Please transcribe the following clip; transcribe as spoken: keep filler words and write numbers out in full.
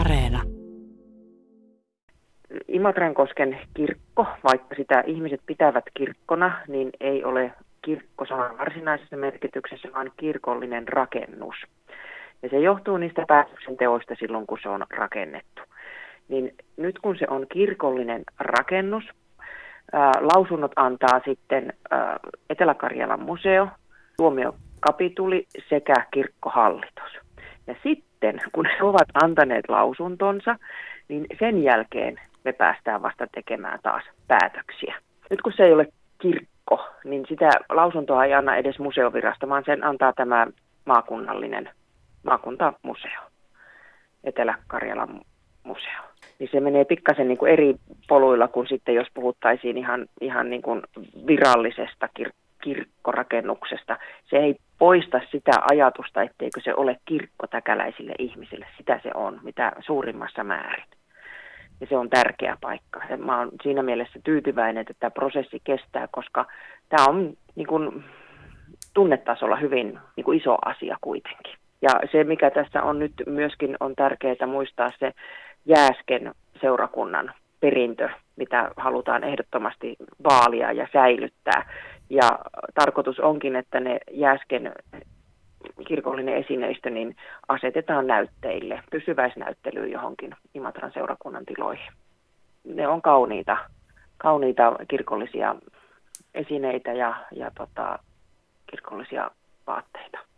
Areena. Imatrankosken kirkko, vaikka sitä ihmiset pitävät kirkkona, niin ei ole kirkkosanan varsinaisessa merkityksessä, vaan kirkollinen rakennus. Ja se johtuu niistä päätöksenteoista silloin, kun se on rakennettu. Niin nyt kun se on kirkollinen rakennus, ää, lausunnot antaa sitten ää, Etelä-Karjalan museo, tuomio kapituli sekä kirkkohallitus. Ja sitten, kun he ovat antaneet lausuntonsa, niin sen jälkeen me päästään vasta tekemään taas päätöksiä. Nyt kun se ei ole kirkko, niin sitä lausuntoa ei anna edes museovirasto, vaan sen antaa tämä maakunnallinen maakuntamuseo, Etelä-Karjalan museo. Niin se menee pikkasen niin kuin eri poluilla kuin sitten, jos puhuttaisiin ihan, ihan niin kuin virallisesta kirkkoa. kirkkorakennuksesta. Se ei poista sitä ajatusta, etteikö se ole kirkko täkäläisille ihmisille. Sitä se on, mitä suurimmassa määrin. Ja se on tärkeä paikka. Ja mä oon siinä mielessä tyytyväinen, että tämä prosessi kestää, koska tämä on niin kun, tunnetasolla hyvin niin kun iso asia kuitenkin. Ja se, mikä tässä on nyt myöskin on tärkeää muistaa, se Jääsken seurakunnan perintö, mitä halutaan ehdottomasti vaalia ja säilyttää. Ja tarkoitus onkin, että ne Jääsken kirkollinen esineistö niin asetetaan näytteille, pysyväisnäyttelyyn johonkin Imatran seurakunnan tiloihin. Ne on kauniita, kauniita kirkollisia esineitä ja, ja tota, kirkollisia vaatteita.